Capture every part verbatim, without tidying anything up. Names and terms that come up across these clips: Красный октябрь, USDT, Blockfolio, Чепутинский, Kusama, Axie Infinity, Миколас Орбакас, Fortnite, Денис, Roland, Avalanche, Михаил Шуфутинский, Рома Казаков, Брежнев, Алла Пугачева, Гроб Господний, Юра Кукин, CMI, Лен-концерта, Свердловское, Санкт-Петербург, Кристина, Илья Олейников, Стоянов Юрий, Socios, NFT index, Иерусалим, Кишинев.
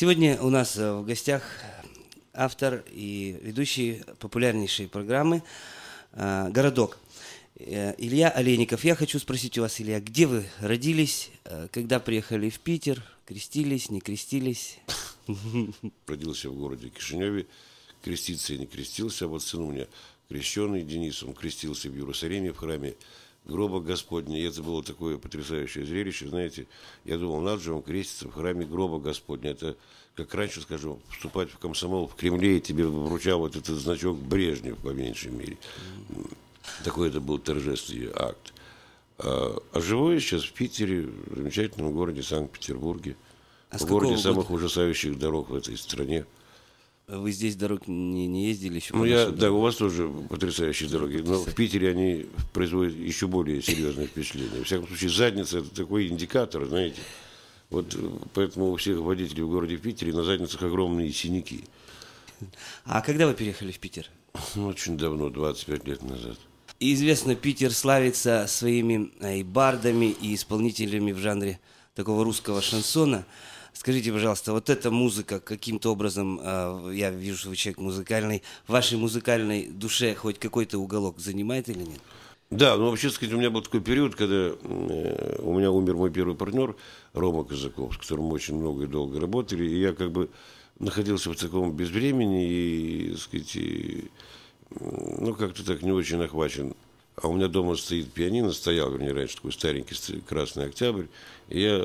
Сегодня у нас в гостях автор и ведущий популярнейшей программы «Городок» Илья Олейников. Я хочу спросить у вас, Илья, где вы родились, когда приехали в Питер, крестились, не крестились? Родился в городе Кишиневе, креститься и не крестился. Вот сын у меня крещеный, Денис, он крестился в Иерусалиме в храме Гроба Господня. И это было такое потрясающее зрелище, знаете. Я думал, надо же вам креститься в храме Гроба Господня. Это, как раньше, скажем, вступать в комсомол в Кремле, и тебе вручал вот этот значок Брежнев, по меньшей мере. Такой это был торжественный акт. А, а живу я сейчас в Питере, в замечательном городе Санкт-Петербурге. А в городе самых года? Ужасающих дорог в этой стране. Вы здесь дорог не, не ездили еще? Ну, я, да, у вас тоже потрясающие дороги. Потрясающе. Но в Питере они производят еще более серьезное впечатление. Во всяком случае, задница – это такой индикатор, знаете. Вот поэтому у всех водителей в городе Питере на задницах огромные синяки. А когда вы переехали в Питер? Очень давно, двадцать пять лет назад. Известно, Питер славится своими и бардами, и исполнителями в жанре такого русского шансона. Скажите, пожалуйста, вот эта музыка, каким-то образом, я вижу, что вы человек музыкальный, в вашей музыкальной душе хоть какой-то уголок занимает или нет? Да, ну вообще, сказать, у меня был такой период, когда у меня умер мой первый партнер, Рома Казаков, с которым мы очень много и долго работали, и я как бы находился в таком безвремени и, так сказать, и, ну, как-то так не очень охвачен. А у меня дома стоит пианино, стоял, вернее, раньше такой старенький «Красный октябрь». И я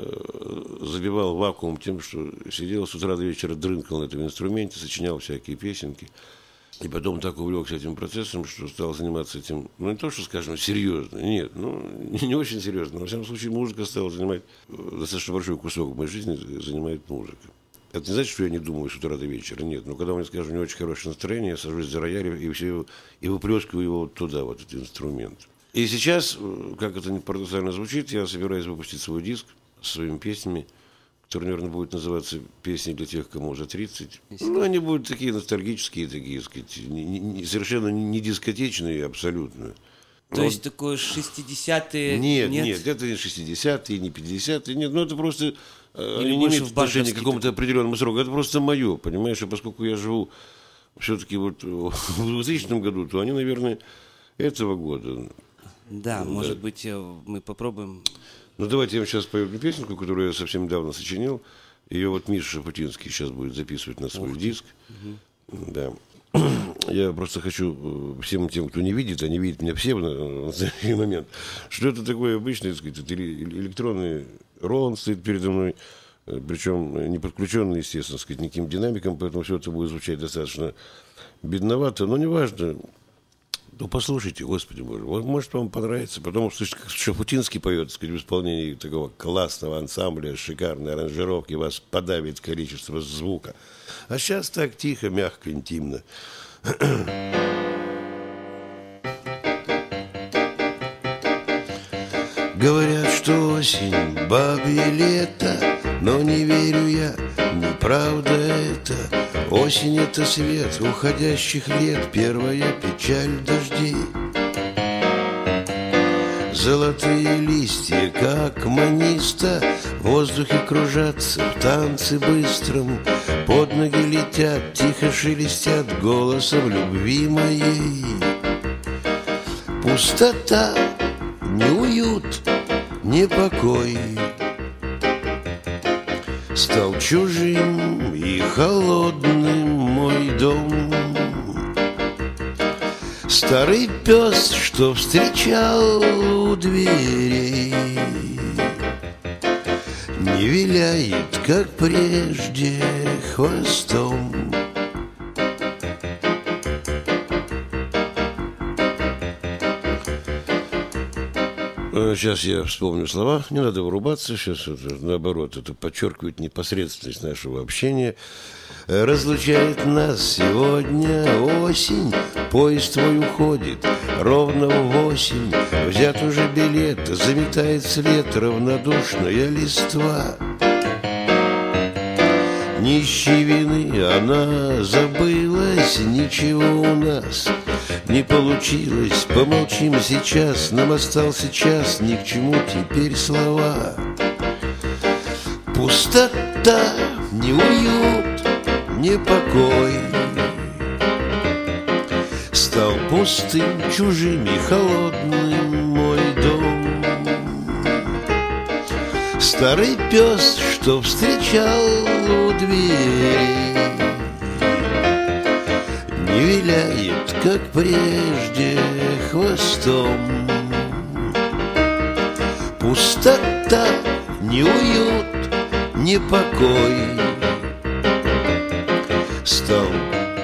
забивал вакуум тем, что сидел с утра до вечера, дрынкал на этом инструменте, сочинял всякие песенки. И потом так увлекся этим процессом, что стал заниматься этим, ну, не то, что, скажем, серьезно, нет, ну, не очень серьезно. Но, во всяком случае, музыка стала занимать достаточно большой кусок моей жизни, занимает музыка. Это не значит, что я не думаю с утра до вечера, нет. Но когда у меня, скажем, не очень хорошее настроение, я сажусь за рояль и, все его, и выплескиваю его вот туда, вот этот инструмент. И сейчас, как это парадоксально звучит, я собираюсь выпустить свой диск со своими песнями, который, наверное, будет называться «Песни для тех, кому уже тридцать». Ну, они будут такие ностальгические, такие, так сказать, не, не, совершенно не дискотечные абсолютно. То вот. Есть такое шестидесятые? Нет, нет, нет, это не шестидесятые, не пятидесятые, нет, ну это просто... Или не имеет отношения к какому-то определенному сроку. Это просто мое, понимаешь? И поскольку я живу все-таки вот в двухтысячном году, то они, наверное, этого года. Да, да, может быть, мы попробуем. Ну, давайте я вам сейчас пою одну песенку, которую я совсем недавно сочинил. Ее вот Миша Шуфутинский сейчас будет записывать на свой Ух. диск. Угу. Да. Я просто хочу всем тем, кто не видит, они видят меня все на данный момент, что это такое обычное, так сказать, электронный Roland стоит передо мной, причем не подключенный, естественно, сказать, никаким динамиком, поэтому все это будет звучать достаточно бедновато, но неважно. Ну, послушайте, Господи Боже, может, вам понравится. Потом услышите, как Чепутинский поет, сказать, в исполнении такого классного ансамбля, шикарной аранжировки, вас подавит количество звука. А сейчас так тихо, мягко, интимно. Говорят, что осень, бабье лето, но не верю я, неправда это. Осень — это свет уходящих лет, первая печаль дождей. Золотые листья, как маниста, в воздухе кружатся в танце быстром. Под ноги летят, тихо шелестят голосом любви моей. Пустота, не уют, не покой. Стал чужим и холодным мой дом. Старый пес, что встречал у дверей, не виляет, как прежде, хвостом. Сейчас я вспомню слова, не надо вырубаться, сейчас это, наоборот, это подчеркивает непосредственность нашего общения. Разлучает нас сегодня осень, поезд твой уходит ровно в восемь. Взят уже билет, заметает след равнодушная листва. Нищей вины она забылась, ничего у нас не получилось. Помолчим сейчас, нам остался час, ни к чему теперь слова. Пустота, не уют, непокой стал пустым, чужим и холодным мой дом. Старый пес, что встречал у двери, не виляет, как прежде, хвостом. Пустота, не уют, не покой стал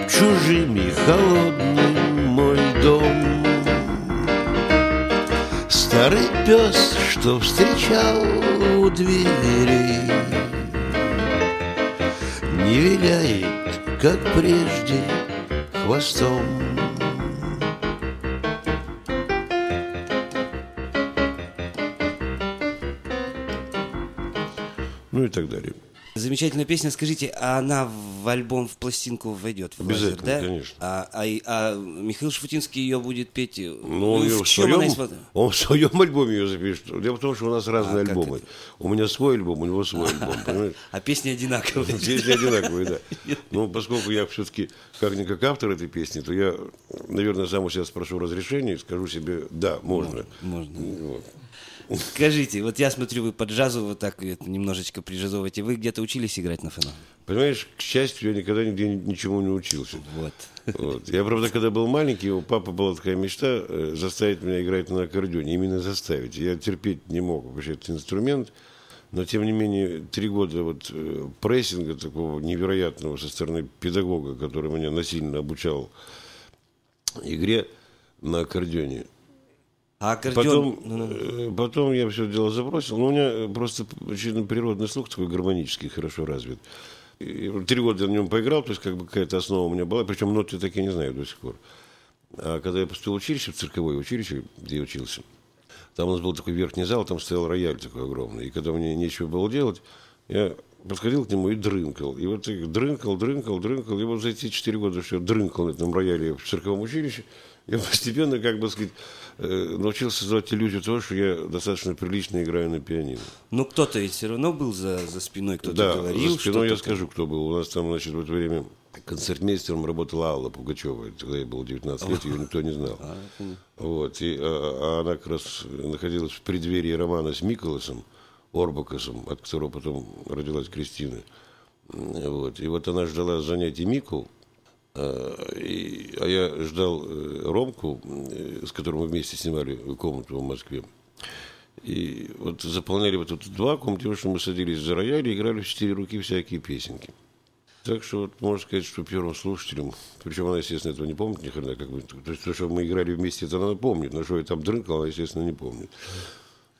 чужим и холодным мой дом. Старый пес, что встречал у двери, не виляет, как прежде, хвостом. Ну и так далее. Замечательная песня. Скажите, а она в альбом, в пластинку войдет? В обязательно, лазер, да? Конечно. А, а, а Михаил Шуфутинский ее будет петь? Ну, он, в своем, она исп... он в своем альбоме ее запишет. Дело в том, что у нас разные а, альбомы. У меня свой альбом, у него свой альбом. Понимаешь? А песни одинаковые. Песни одинаковые, да. Но поскольку я все-таки как-никак автор этой песни, то я, наверное, сам у себя спрошу разрешение и скажу себе, да, можно. Можно. Вот. Скажите, вот я смотрю, вы под джазу вот так немножечко прижазовываете. Вы где-то учились играть на фоно? Понимаешь, к счастью, я никогда нигде ничему не учился. Вот. Вот. Я, правда, когда был маленький, у папы была такая мечта заставить меня играть на аккордеоне. Именно заставить. Я терпеть не мог вообще этот инструмент. Но, тем не менее, три года вот прессинга такого невероятного со стороны педагога, который меня насильно обучал игре на аккордеоне. А аккордеон... потом, потом я все дело забросил. Но у меня просто очевидно, природный слух такой гармонический, хорошо развит. И три года я на нем поиграл, то есть как бы какая-то основа у меня была. Причем ноты я так и не знаю до сих пор. А когда я поступил в училище, в цирковое училище, где я учился, там у нас был такой верхний зал, там стоял рояль такой огромный. И когда мне нечего было делать, я подходил к нему и дрынкал. И вот так дрынкал, дрынкал, дрынкал. И вот за эти четыре года все дрынкал на этом рояле в цирковом училище. Я постепенно, как бы сказать, научился создавать иллюзию того, что я достаточно прилично играю на пианино. Но кто-то ведь все равно был за, за спиной, кто-то да, говорил. За спиной я скажу, кто был. У нас там, значит, в это время концертмейстером работала Алла Пугачева. Тогда ей было девятнадцать лет, ее никто не знал. Вот. И, а, а она как раз находилась в преддверии романа с Миколасом Орбакасом, от которого потом родилась Кристина. Вот. И вот она ждала занятий Мику. И, а я ждал Ромку, с которым мы вместе снимали комнату в Москве. И вот заполняли вот этот вакуум, потому что мы садились за рояль и играли в четыре руки всякие песенки. Так что вот можно сказать, что первым слушателем, причем она, естественно, этого не помнит ни хрена, как бы, то есть то, что мы играли вместе, это она помнит, но что я там дрынкал, она, естественно, не помнит.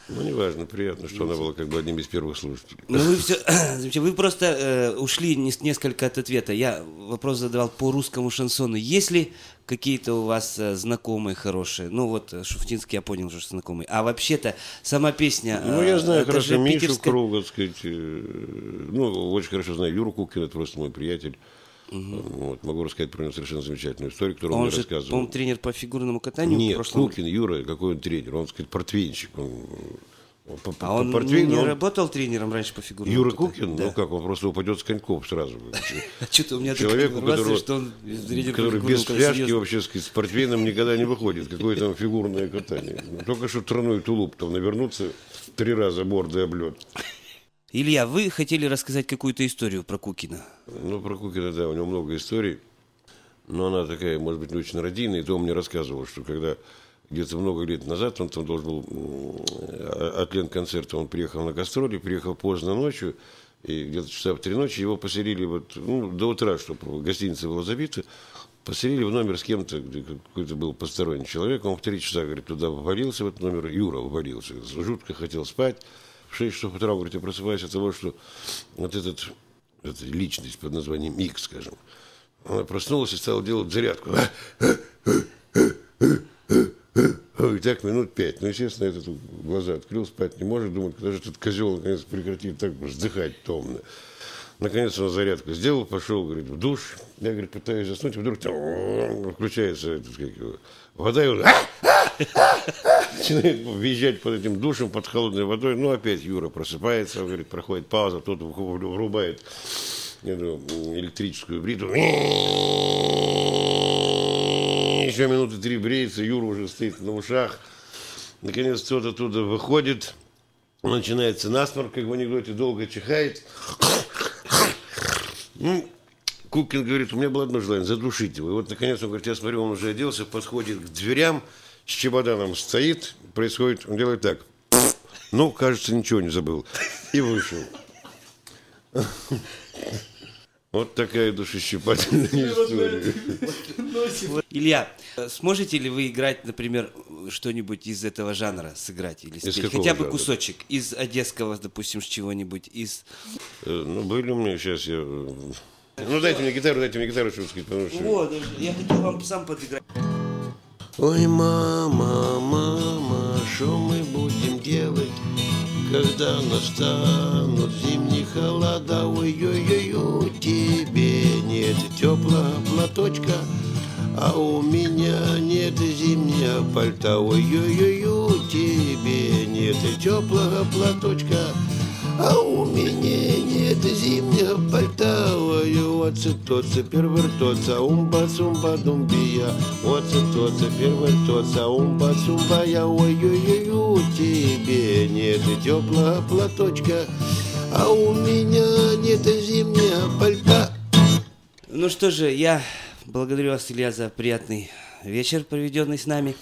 Ну, неважно, приятно, что она была как бы одним из первых слушателей. Ну, вы все, вы просто э, ушли несколько от ответа. Я вопрос задавал по русскому шансону. Есть ли какие-то у вас знакомые хорошие? Ну, вот Шуфутинский, я понял, что знакомый. А вообще-то сама песня... Ну, я знаю хорошо Мишу питерская... Круга, так сказать. Ну, очень хорошо знаю Юру Кукина, это просто мой приятель. Угу. Вот, могу рассказать про него совершенно замечательную историю, которую он мне же, рассказывал. По-моему, тренер по фигурному катанию? Нет, прошлом... Кукин, Юра, какой он тренер? Он, так сказать, портвейнщик. Он... По, а он не, не он... работал тренером раньше по фигурному Юра катанию? Юра Кукин? Да. Ну как, он просто упадет с коньков сразу. Что-то у меня такая информация, что он тренер по фигурному катанию. Который без фляжки вообще с портвейном никогда не выходит. Какое там фигурное катание. Только что тройной тулуп там навернуться три раза мордой об лед. Илья, вы хотели рассказать какую-то историю про Кукина? Ну, про Кукина, да, у него много историй. Но она такая, может быть, не очень родийная. И то он мне рассказывал, что когда где-то много лет назад, он там должен был от Лен-концерта, он приехал на гастроли, приехал поздно ночью, и где-то часа в три ночи его поселили вот, ну, до утра, чтобы гостиница была забита, поселили в номер с кем-то, где какой-то был посторонний человек. Он в три часа, говорит, туда ввалился, в этот номер Юра ввалился. Жутко хотел спать. В шесть часов утра, говорит, я просыпаюсь от того, что вот этот, эта личность под названием Ик, скажем, она проснулась и стала делать зарядку. И так минут пять. Ну, естественно, этот глаза открыл, спать не может. Думает, когда же этот козел наконец прекратит так вздыхать томно. Наконец он зарядку сделал, пошел, говорит, в душ. Я, говорит, пытаюсь заснуть, и вдруг там включается этот, как его, вода, и он начинает въезжать под этим душем, под холодной водой. Ну, опять Юра просыпается, он, говорит, проходит пауза, кто-то врубает эту электрическую бритву. Еще минуты три бреется, Юра уже стоит на ушах. Наконец кто-то оттуда выходит, начинается насморк, как в анекдоте, долго чихает. Ну, Кукин говорит, у меня было одно желание, задушить его. И вот, наконец, он говорит, я смотрю, он уже оделся, подходит к дверям, с чемоданом стоит, происходит, он делает так. Ну, кажется, ничего не забыл. И вышел. Вот такая душещипательная история. Илья, сможете ли вы играть, например, что-нибудь из этого жанра сыграть? Или спеть? Хотя бы жанра? Кусочек из одесского, допустим, с чего-нибудь, из... Ну, были у меня сейчас, я... Ну, дайте мне гитару, дайте мне гитару, чтобы сказать, потому что... Вот, я хотел вам сам подыграть. Ой, мама, мама, что мы будем делать, когда настанут зимние холода? Ой-ой-ой, тебе нет теплого платочка, а у меня нет зимнего пальта. Ой-ой-ой, тебе нет теплого платочка, а у меня нет зимнего пальта. Оце тоце, первый тоца, умба сумба думбия. Оце тоце, первый тоца, умба сумба я. Ой-ой-ой, тебе нет теплого платочка, а у меня нет зимнего пальта. Ну что же, я благодарю вас, Илья, за приятный вечер, проведенный с нами.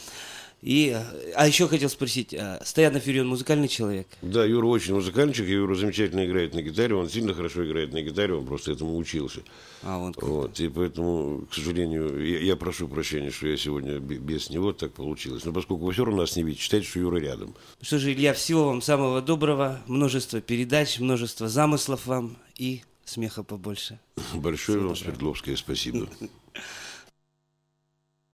И, а еще хотел спросить, Стоянов Юрий, он музыкальный человек? Да, Юра очень музыкальный человек, Юра замечательно играет на гитаре, он сильно хорошо играет на гитаре, он просто этому учился. А, он вот, и поэтому, к сожалению, я, я прошу прощения, что я сегодня без него, так получилось. Но поскольку вы все равно нас не видите, считайте, что Юра рядом. Что же, Илья, всего вам самого доброго, множество передач, множество замыслов вам и смеха побольше. Большое вам, Свердловское, спасибо.